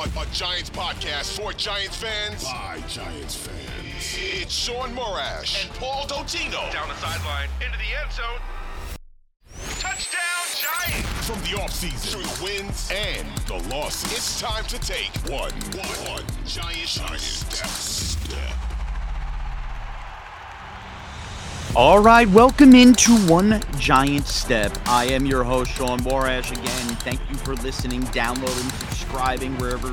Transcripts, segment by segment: A Giants podcast for Giants fans. By Giants fans. It's Sean Morash and Paul Dottino. Down the sideline, into the end zone. Touchdown Giants! From the offseason, through the wins and the losses, it's time to take one Giant step. All right, welcome into One Giant Step. I am your host, Sean Morash. Again, thank you for listening, downloading, subscribing, wherever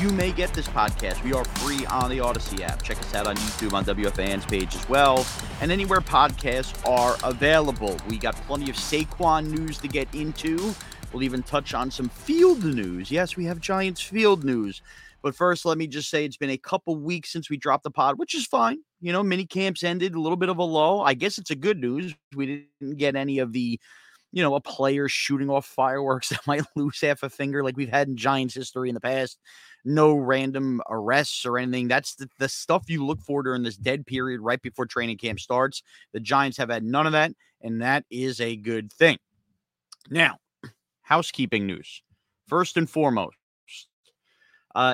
you may get this podcast. We are free on the Audacy app. Check us out on YouTube, on WFAN's page as well, and anywhere podcasts are available. We got plenty of Saquon news to get into. We'll even touch on some field news. Yes, we have Giants field news. But first, let me just say it's been a couple weeks since we dropped the pod, which is fine. You know, mini camps ended, a little bit of a lull. I guess it's a good news. We didn't get any of the, you know, a player shooting off fireworks that might lose half a finger like we've had in Giants history in the past. No random arrests or anything. That's the stuff you look for during this dead period right before training camp starts. The Giants have had none of that, and that is a good thing. Now, housekeeping news. First and foremost,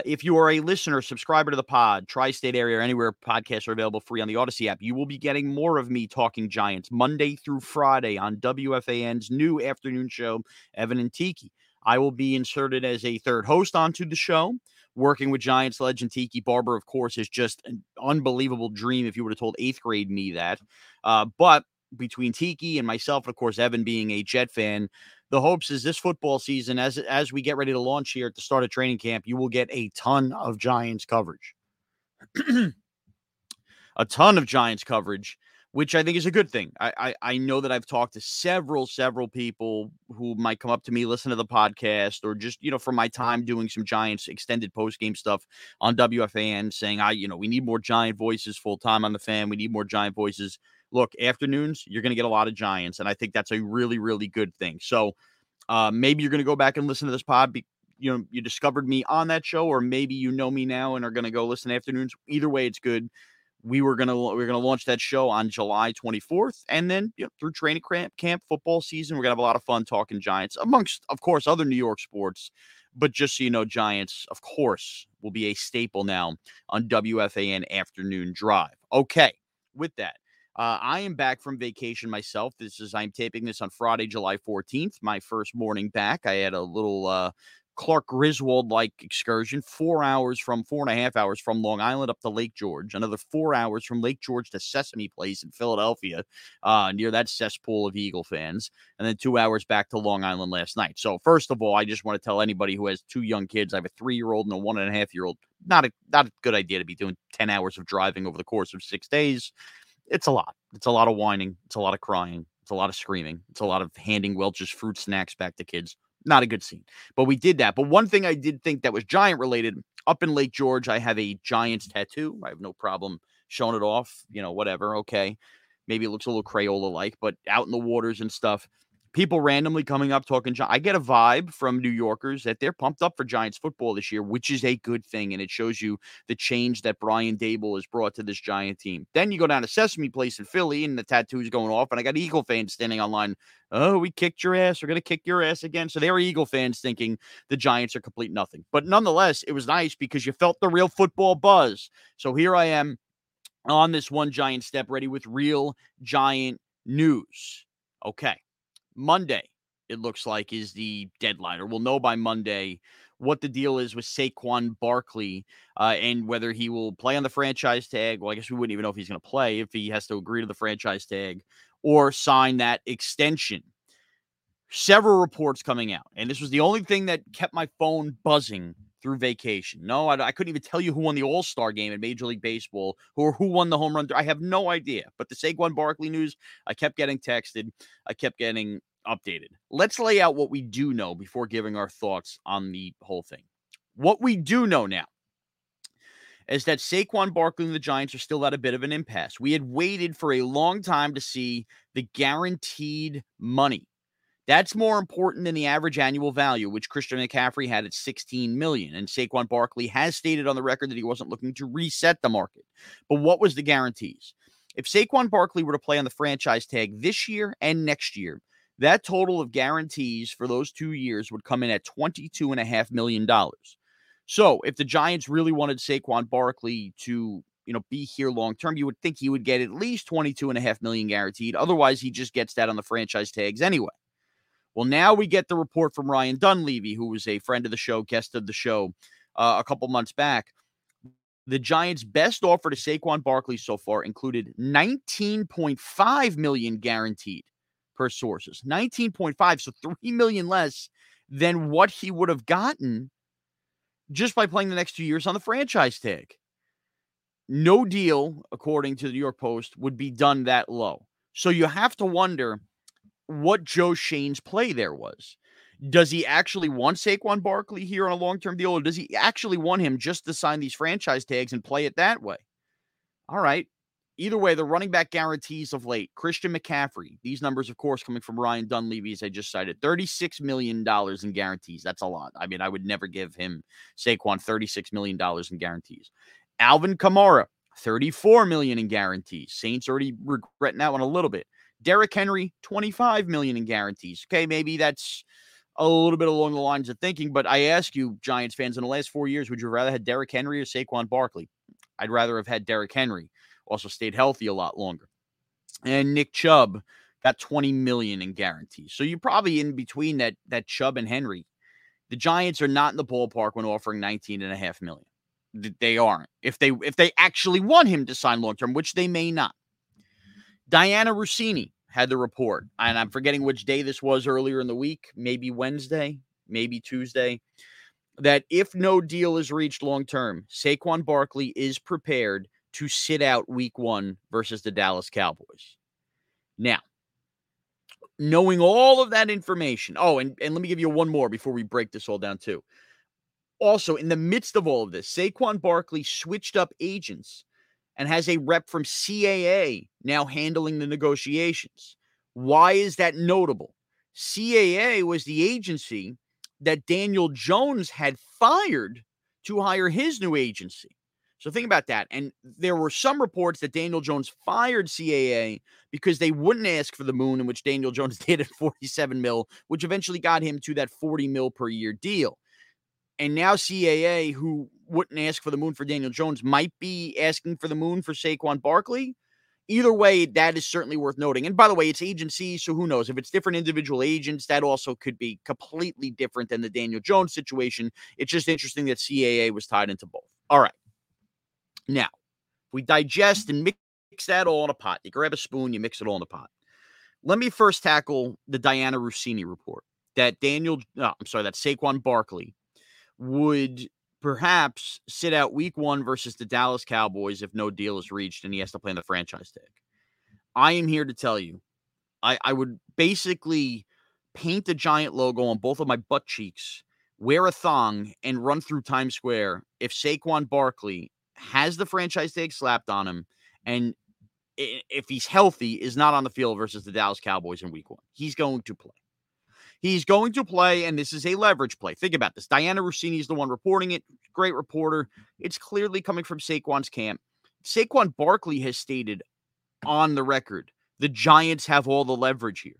if you are a listener, subscriber to the pod, tri-state area, or anywhere podcasts are available free on the Audacy app, you will be getting more of me talking Giants Monday through Friday on WFAN's new afternoon show, Evan and Tiki. I will be inserted as a third host onto the show, working with Giants legend Tiki Barber. Of course, is just an unbelievable dream if you would have told eighth grade me that. But between Tiki and myself, and of course, Evan being a Jet fan, the hopes is this football season, as we get ready to launch here at the start of training camp, you will get a ton of Giants coverage. A ton of Giants coverage, which I think is a good thing. I know that I've talked to several people who might come up to me, listen to the podcast, or just, you know, from my time doing some Giants extended post-game stuff on WFAN saying, we need more Giant voices full-time on the fan. We need more Giant voices. Look, afternoons, you're going to get a lot of Giants, and I think that's a really, really good thing. So maybe you're going to go back and listen to this pod. You discovered me on that show, or maybe you know me now and are going to go listen to afternoons. Either way, it's good. We're going to launch that show on July 24th, and then through training camp football season, we're going to have a lot of fun talking Giants, amongst, of course, other New York sports. But just so you know, Giants, of course, will be a staple now on WFAN Afternoon Drive. Okay, with that. I am back from vacation myself. I'm taping this on Friday, July 14th, my first morning back. I had a little Clark Griswold-like excursion, 4.5 hours from Long Island up to Lake George, another 4 hours from Lake George to Sesame Place in Philadelphia, near that cesspool of Eagle fans, and then 2 hours back to Long Island last night. So first of all, I just want to tell anybody who has two young kids, I have a 3-year-old and a 1.5-year-old, not a good idea to be doing 10 hours of driving over the course of 6 days. It's a lot. It's a lot of whining. It's a lot of crying. It's a lot of screaming. It's a lot of handing Welch's fruit snacks back to kids. Not a good scene, but we did that. But one thing I did think that was Giant related up in Lake George, I have a Giants tattoo. I have no problem showing it off, whatever. Okay. Maybe it looks a little Crayola-like, but out in the waters and stuff, people randomly coming up talking. I get a vibe from New Yorkers that they're pumped up for Giants football this year, which is a good thing. And it shows you the change that Brian Daboll has brought to this Giant team. Then you go down to Sesame Place in Philly and the tattoo's going off. And I got Eagle fans standing online. Oh, we kicked your ass. We're going to kick your ass again. So there are Eagle fans thinking the Giants are complete nothing. But nonetheless, it was nice because you felt the real football buzz. So here I am on this One Giant Step, ready with real Giant news. Okay. Monday, it looks like, is the deadline, or we'll know by Monday what the deal is with Saquon Barkley and whether he will play on the franchise tag. Well, I guess we wouldn't even know if he's going to play, if he has to agree to the franchise tag or sign that extension. Several reports coming out, and this was the only thing that kept my phone buzzing through vacation. No, I couldn't even tell you who won the All-Star game in Major League Baseball or who won the home run. I have no idea. But the Saquon Barkley news, I kept getting texted. I kept getting updated. Let's lay out what we do know before giving our thoughts on the whole thing. What we do know now is that Saquon Barkley and the Giants are still at a bit of an impasse. We had waited for a long time to see the guaranteed money. That's more important than the average annual value, which Christian McCaffrey had at $16 million. And Saquon Barkley has stated on the record that he wasn't looking to reset the market. But what was the guarantees? If Saquon Barkley were to play on the franchise tag this year and next year, that total of guarantees for those 2 years would come in at $22.5 million. So if the Giants really wanted Saquon Barkley to, you know, be here long-term, you would think he would get at least $22.5 million guaranteed. Otherwise, he just gets that on the franchise tags anyway. Well, now we get the report from Ryan Dunleavy, who was a friend of the show, guest of the show a couple months back. The Giants' best offer to Saquon Barkley so far included $19.5 million guaranteed per sources. 19.5, so $3 million less than what he would have gotten just by playing the next 2 years on the franchise tag. No deal, according to the New York Post, would be done that low. So you have to wonder what Joe Shane's play there was. Does he actually want Saquon Barkley here on a long-term deal, or does he actually want him just to sign these franchise tags and play it that way? All right. Either way, the running back guarantees of late, Christian McCaffrey, these numbers, of course, coming from Ryan Dunleavy, as I just cited, $36 million in guarantees. That's a lot. I mean, I would never give him, Saquon, $36 million in guarantees. Alvin Kamara, $34 million in guarantees. Saints already regretting that one a little bit. Derrick Henry, $25 million in guarantees. Okay, maybe that's a little bit along the lines of thinking, but I ask you, Giants fans, in the last 4 years, would you rather have Derrick Henry or Saquon Barkley? I'd rather have had Derrick Henry. Also stayed healthy a lot longer. And Nick Chubb got $20 million in guarantees. So you're probably in between that Chubb and Henry. The Giants are not in the ballpark when offering $19.5 million. They aren't. If they actually want him to sign long-term, which they may not. Diana Russini had the report, and I'm forgetting which day this was earlier in the week, maybe Wednesday, maybe Tuesday, that if no deal is reached long-term, Saquon Barkley is prepared to sit out week one versus the Dallas Cowboys. Now, knowing all of that information, and let me give you one more before we break this all down too. Also, in the midst of all of this, Saquon Barkley switched up agents and has a rep from CAA now handling the negotiations. Why is that notable? CAA was the agency that Daniel Jones had fired to hire his new agency. So think about that. And there were some reports that Daniel Jones fired CAA because they wouldn't ask for the moon, in which Daniel Jones did at $47 million, which eventually got him to that $40 million per year deal. And now CAA, who wouldn't ask for the moon for Daniel Jones, might be asking for the moon for Saquon Barkley. Either way, that is certainly worth noting. And by the way, it's agencies, so who knows? If it's different individual agents, that also could be completely different than the Daniel Jones situation. It's just interesting that CAA was tied into both. All right. Now, we digest and mix that all in a pot. You grab a spoon, you mix it all in a pot. Let me first tackle the Diana Russini report that Saquon Barkley would perhaps sit out week one versus the Dallas Cowboys if no deal is reached and he has to play in the franchise tag. I am here to tell you, I would basically paint a giant logo on both of my butt cheeks, wear a thong, and run through Times Square if Saquon Barkley has the franchise tag slapped on him and if he's healthy is not on the field versus the Dallas Cowboys in week one. He's going to play. He's going to play, and this is a leverage play. Think about this. Diana Russini is the one reporting it. Great reporter. It's clearly coming from Saquon's camp. Saquon Barkley has stated on the record, the Giants have all the leverage here.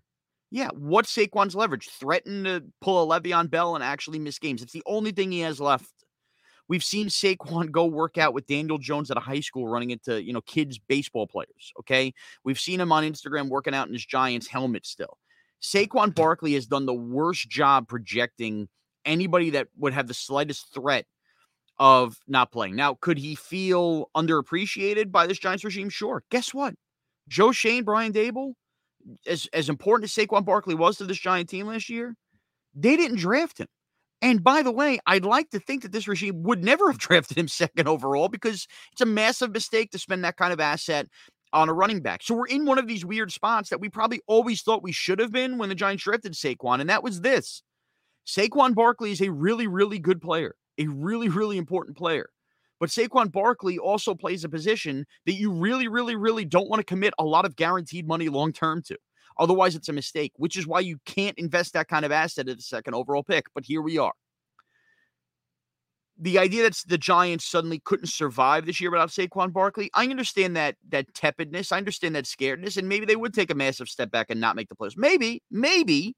Yeah, what's Saquon's leverage? Threaten to pull a Le'Veon Bell and actually miss games. It's the only thing he has left. We've seen Saquon go work out with Daniel Jones at a high school running into, kids baseball players, okay? We've seen him on Instagram working out in his Giants helmet still. Saquon Barkley has done the worst job projecting anybody that would have the slightest threat of not playing. Now, could he feel underappreciated by this Giants regime? Sure. Guess what? Joe Shane, Brian Dable, as important as Saquon Barkley was to this Giant team last year, they didn't draft him. And by the way, I'd like to think that this regime would never have drafted him second overall, because it's a massive mistake to spend that kind of asset on a running back. So we're in one of these weird spots that we probably always thought we should have been when the Giants drafted Saquon, and that was this. Saquon Barkley is a really, really good player, a really, really important player. But Saquon Barkley also plays a position that you really, really, really don't want to commit a lot of guaranteed money long-term to. Otherwise, it's a mistake, which is why you can't invest that kind of asset at the second overall pick. But here we are. The idea that the Giants suddenly couldn't survive this year without Saquon Barkley, I understand that tepidness. I understand that scaredness. And maybe they would take a massive step back and not make the playoffs. Maybe.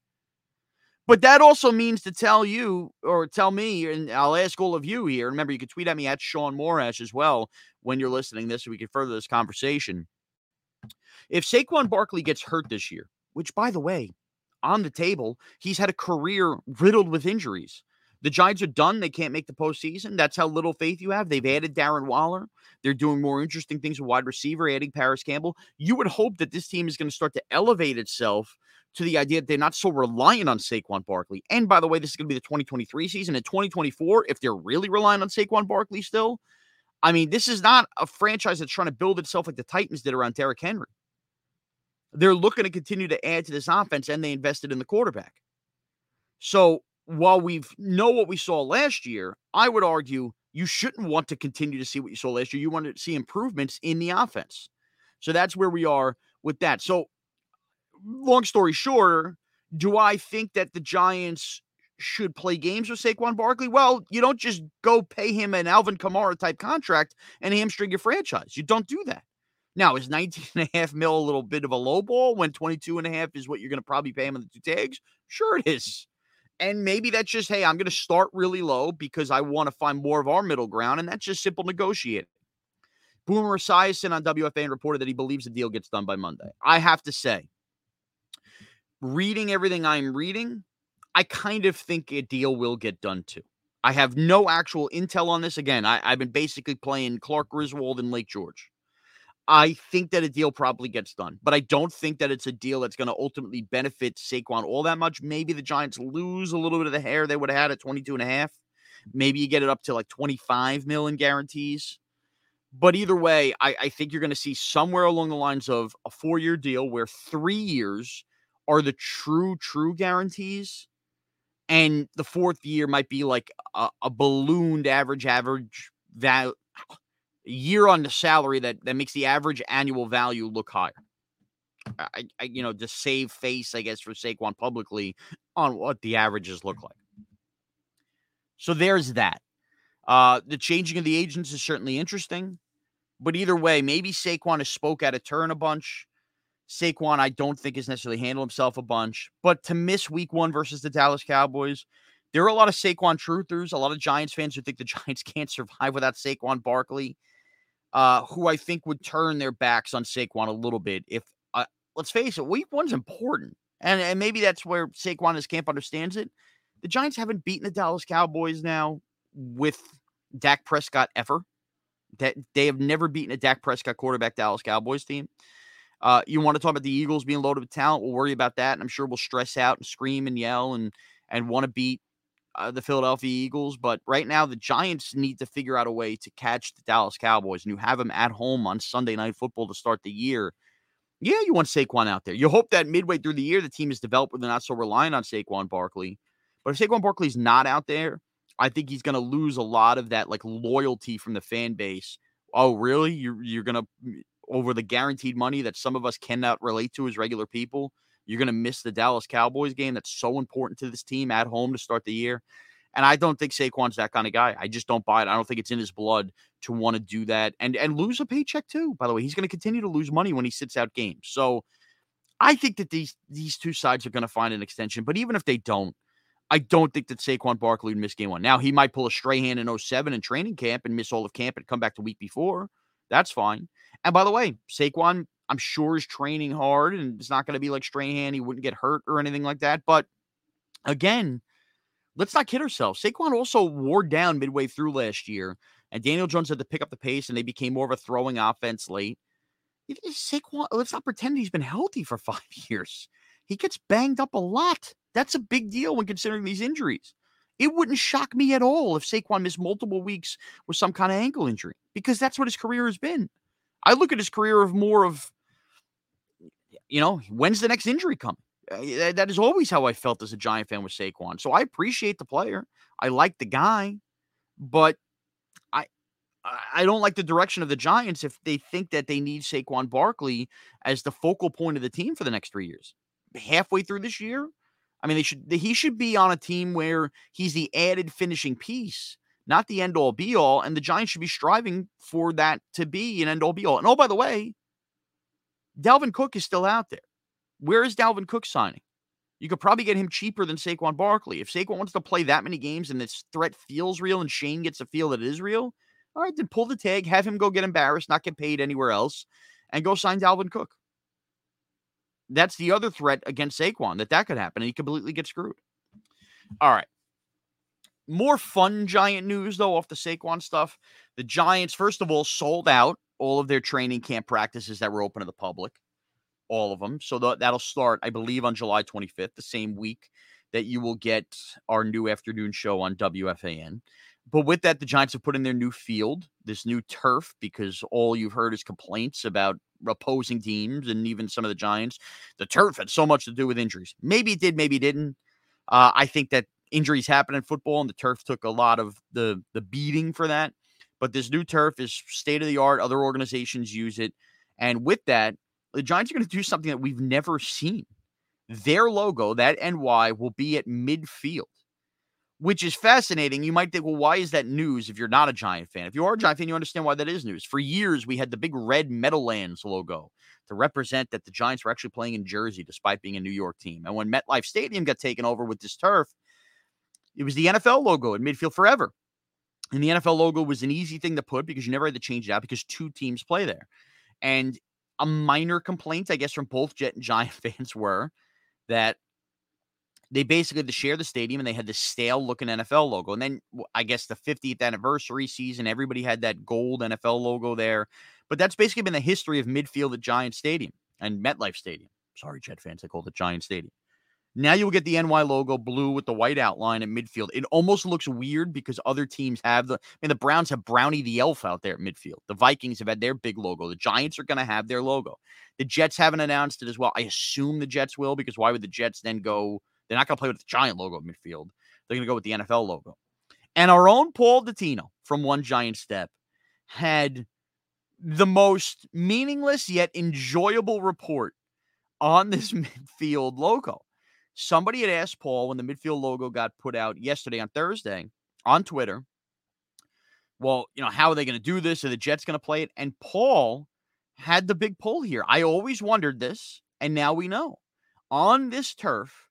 But that also means to tell you, or tell me, and I'll ask all of you here. Remember, you can tweet at me at Sean Morash as well when you're listening to this, so we can further this conversation. If Saquon Barkley gets hurt this year, which, by the way, on the table, he's had a career riddled with injuries. The Giants are done. They can't make the postseason. That's how little faith you have. They've added Darren Waller. They're doing more interesting things with wide receiver, adding Paris Campbell. You would hope that this team is going to start to elevate itself to the idea that they're not so reliant on Saquon Barkley. And by the way, this is going to be the 2023 season. In 2024, if they're really relying on Saquon Barkley still, I mean, this is not a franchise that's trying to build itself like the Titans did around Derrick Henry. They're looking to continue to add to this offense, and they invested in the quarterback. So while we know what we saw last year, I would argue you shouldn't want to continue to see what you saw last year. You want to see improvements in the offense. So that's where we are with that. So long story short, do I think that the Giants should play games with Saquon Barkley? Well, you don't just go pay him an Alvin Kamara type contract and hamstring your franchise. You don't do that. Now, is $19.5 million a little bit of a low ball when $22.5 million is what you're going to probably pay him on the two tags? Sure it is. And maybe that's just, hey, I'm going to start really low because I want to find more of our middle ground, and that's just simple negotiating. Boomer Esiason on WFAN reported that he believes the deal gets done by Monday. I have to say, reading everything I'm reading, I kind of think a deal will get done too. I have no actual intel on this. Again, I've been basically playing Clark Griswold in Lake George. I think that a deal probably gets done, but I don't think that it's a deal that's going to ultimately benefit Saquon all that much. Maybe the Giants lose a little bit of the hair they would have had at 22.5. Maybe you get it up to like $25 million in guarantees. But either way, I think you're going to see somewhere along the lines of a 4-year deal where 3 years are the true guarantees. And the fourth year might be like a ballooned average value. Year on the salary that makes the average annual value look higher. I to save face, I guess, for Saquon publicly on what the averages look like. So there's that. The changing of the agents is certainly interesting, but either way, maybe Saquon has spoke out of turn a bunch. Saquon, I don't think, has necessarily handled himself a bunch, but to miss week one versus the Dallas Cowboys, there are a lot of Saquon truthers, a lot of Giants fans who think the Giants can't survive without Saquon Barkley. Who I think would turn their backs on Saquon a little bit. If let's face it, week one's important. And maybe that's where Saquon and his camp understands it. The Giants haven't beaten the Dallas Cowboys now with Dak Prescott ever. That they have never beaten a Dak Prescott quarterback Dallas Cowboys team. You want to talk about the Eagles being loaded with talent? We'll worry about that. And I'm sure we'll stress out and scream and yell and want to beat the Philadelphia Eagles, but right now the Giants need to figure out a way to catch the Dallas Cowboys, and you have them at home on Sunday Night Football to start the year. Yeah, you want Saquon out there. You hope that midway through the year, the team is developed where they're not so reliant on Saquon Barkley. But if Saquon Barkley's not out there, I think he's going to lose a lot of that like loyalty from the fan base. Oh, really? You're going to, over the guaranteed money that some of us cannot relate to as regular people, you're going to miss the Dallas Cowboys game that's so important to this team at home to start the year. And I don't think Saquon's that kind of guy. I just don't buy it. I don't think it's in his blood to want to do that and lose a paycheck too. By the way, he's going to continue to lose money when he sits out games. So I think that these two sides are going to find an extension. But even if they don't, I don't think that Saquon Barkley would miss game one. Now, he might pull a Strahan in 07 in training camp and miss all of camp and come back the week before. That's fine. And by the way, Saquon I'm sure is training hard, and it's not going to be like Strahan. He wouldn't get hurt or anything like that. But again, let's not kid ourselves. Saquon also wore down midway through last year, and Daniel Jones had to pick up the pace, and they became more of a throwing offense late. Saquon, let's not pretend he's been healthy for 5 years. He gets banged up a lot. That's a big deal when considering these injuries. It wouldn't shock me at all if Saquon missed multiple weeks with some kind of ankle injury, because that's what his career has been. I look at his career of more of, you know, when's the next injury coming? That is always how I felt as a Giant fan with Saquon. So I appreciate the player. I like the guy, but I don't like the direction of the Giants if they think that they need Saquon Barkley as the focal point of the team for the next 3 years. Halfway through this year, I mean, he should be on a team where he's the added finishing piece, not the end all be all. And the Giants should be striving for that to be an end all be all. And oh, by the way, Dalvin Cook is still out there. Where is Dalvin Cook signing? You could probably get him cheaper than Saquon Barkley. If Saquon wants to play that many games and this threat feels real and Shane gets to feel that it is real, all right, then pull the tag, have him go get embarrassed, not get paid anywhere else, and go sign Dalvin Cook. That's the other threat against Saquon, that could happen, and he completely gets screwed. All right. More fun Giant news, though, off the Saquon stuff. The Giants, first of all, sold out all of their training camp practices that were open to the public, all of them. So that'll start, I believe, on July 25th, the same week that you will get our new afternoon show on WFAN. But with that, the Giants have put in their new field, this new turf, because all you've heard is complaints about opposing teams and even some of the Giants. The turf had so much to do with injuries. Maybe it did, maybe it didn't. I think that injuries happen in football, and the turf took a lot of the beating for that. But this new turf is state-of-the-art. Other organizations use it. And with that, the Giants are going to do something that we've never seen. Their logo, that NY, will be at midfield, which is fascinating. You might think, well, why is that news if you're not a Giant fan? If you are a Giant fan, you understand why that is news. For years, we had the big red Meadowlands logo to represent that the Giants were actually playing in Jersey despite being a New York team. And when MetLife Stadium got taken over with this turf, it was the NFL logo in midfield forever. And the NFL logo was an easy thing to put because you never had to change it out because two teams play there. And a minor complaint, I guess, from both Jet and Giant fans were that they basically had to share the stadium and they had this stale looking NFL logo. And then I guess the 50th anniversary season, everybody had that gold NFL logo there, but that's basically been the history of midfield at Giant Stadium and MetLife Stadium. Sorry, Jet fans, I called it Giant Stadium. Now you'll get the NY logo blue with the white outline at midfield. It almost looks weird because other teams have the Browns have Brownie the Elf out there at midfield. The Vikings have had their big logo. The Giants are going to have their logo. The Jets haven't announced it as well. I assume the Jets will, because why would the Jets then go? They're not going to play with the Giant logo at midfield. They're going to go with the NFL logo. And our own Paul Dottino from One Giant Step had the most meaningless yet enjoyable report on this midfield logo. Somebody had asked Paul when the midfield logo got put out yesterday on Thursday on Twitter, well, you know, how are they going to do this? Are the Jets going to play it? And Paul had the big pull here. I always wondered this, and now we know. On this turf,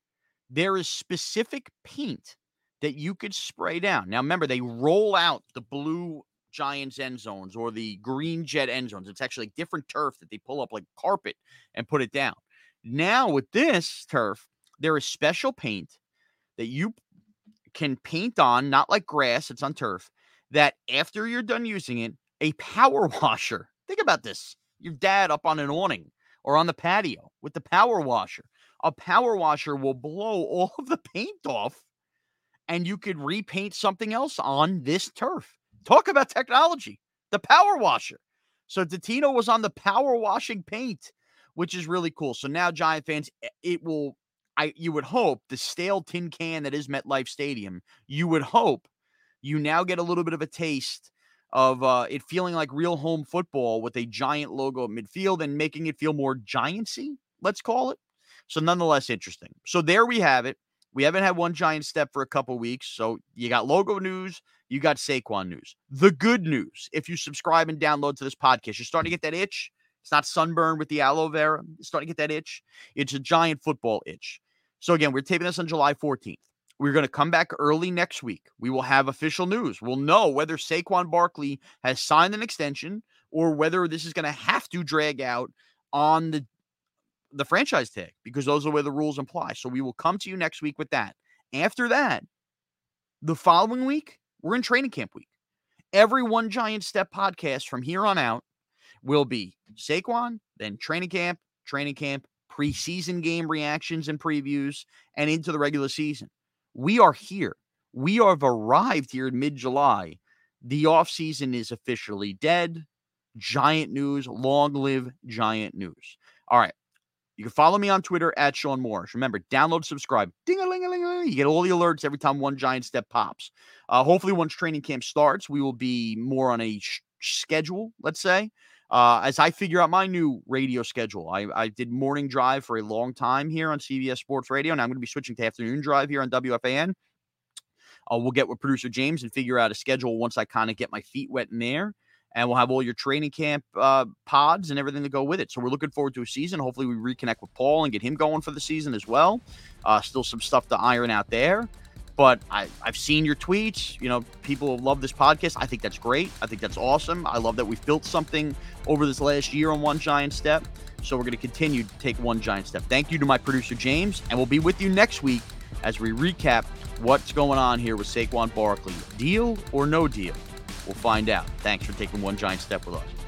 there is specific paint that you could spray down. Now, remember, they roll out the blue Giants end zones or the green Jet end zones. It's actually like different turf that they pull up like carpet and put it down. Now, with this turf, there is special paint that you can paint on, not like grass, it's on turf, that after you're done using it, a power washer. Think about this. Your dad up on an awning or on the patio with the power washer. A power washer will blow all of the paint off and you could repaint something else on this turf. Talk about technology. The power washer. So Dottino was on the power washing paint, which is really cool. So now Giant fans, it will... you would hope the stale tin can that is MetLife Stadium, you would hope you now get a little bit of a taste of it feeling like real home football with a Giant logo at midfield and making it feel more Giantsy, let's call it. So nonetheless, interesting. So there we have it. We haven't had One Giant Step for a couple weeks. So you got logo news, you got Saquon news. The good news, if you subscribe and download to this podcast, you're starting to get that itch. It's not sunburn with the aloe vera. You're starting to get that itch. It's a Giant football itch. So again, we're taping this on July 14th. We're going to come back early next week. We will have official news. We'll know whether Saquon Barkley has signed an extension or whether this is going to have to drag out on the franchise tag, because those are where the rules apply. So we will come to you next week with that. After that, the following week, we're in training camp week. Every One Giant Step podcast from here on out will be Saquon, then training camp, preseason game reactions and previews, and into the regular season. We are here. We have arrived here in mid-July. The offseason is officially dead. Giant news. Long live Giant news. All right. You can follow me on Twitter at Sean Morash. Remember, download, subscribe. Ding-a-ling-a-ling-a-ling. You get all the alerts every time One Giant Step pops. Hopefully, once training camp starts, we will be more on a schedule, let's say. As I figure out my new radio schedule, I did morning drive for a long time here on CBS Sports Radio, and I'm going to be switching to afternoon drive here on WFAN. We'll get with producer James and figure out a schedule once I kind of get my feet wet in there, and we'll have all your training camp pods and everything to go with it. So we're looking forward to a season. Hopefully we reconnect with Paul and get him going for the season as well. Still some stuff to iron out there. But I've seen your tweets. You know, people love this podcast. I think that's great. I think that's awesome. I love that we've built something over this last year on One Giant Step. So we're going to continue to take One Giant Step. Thank you to my producer, James. And we'll be with you next week as we recap what's going on here with Saquon Barkley. Deal or no deal? We'll find out. Thanks for taking One Giant Step with us.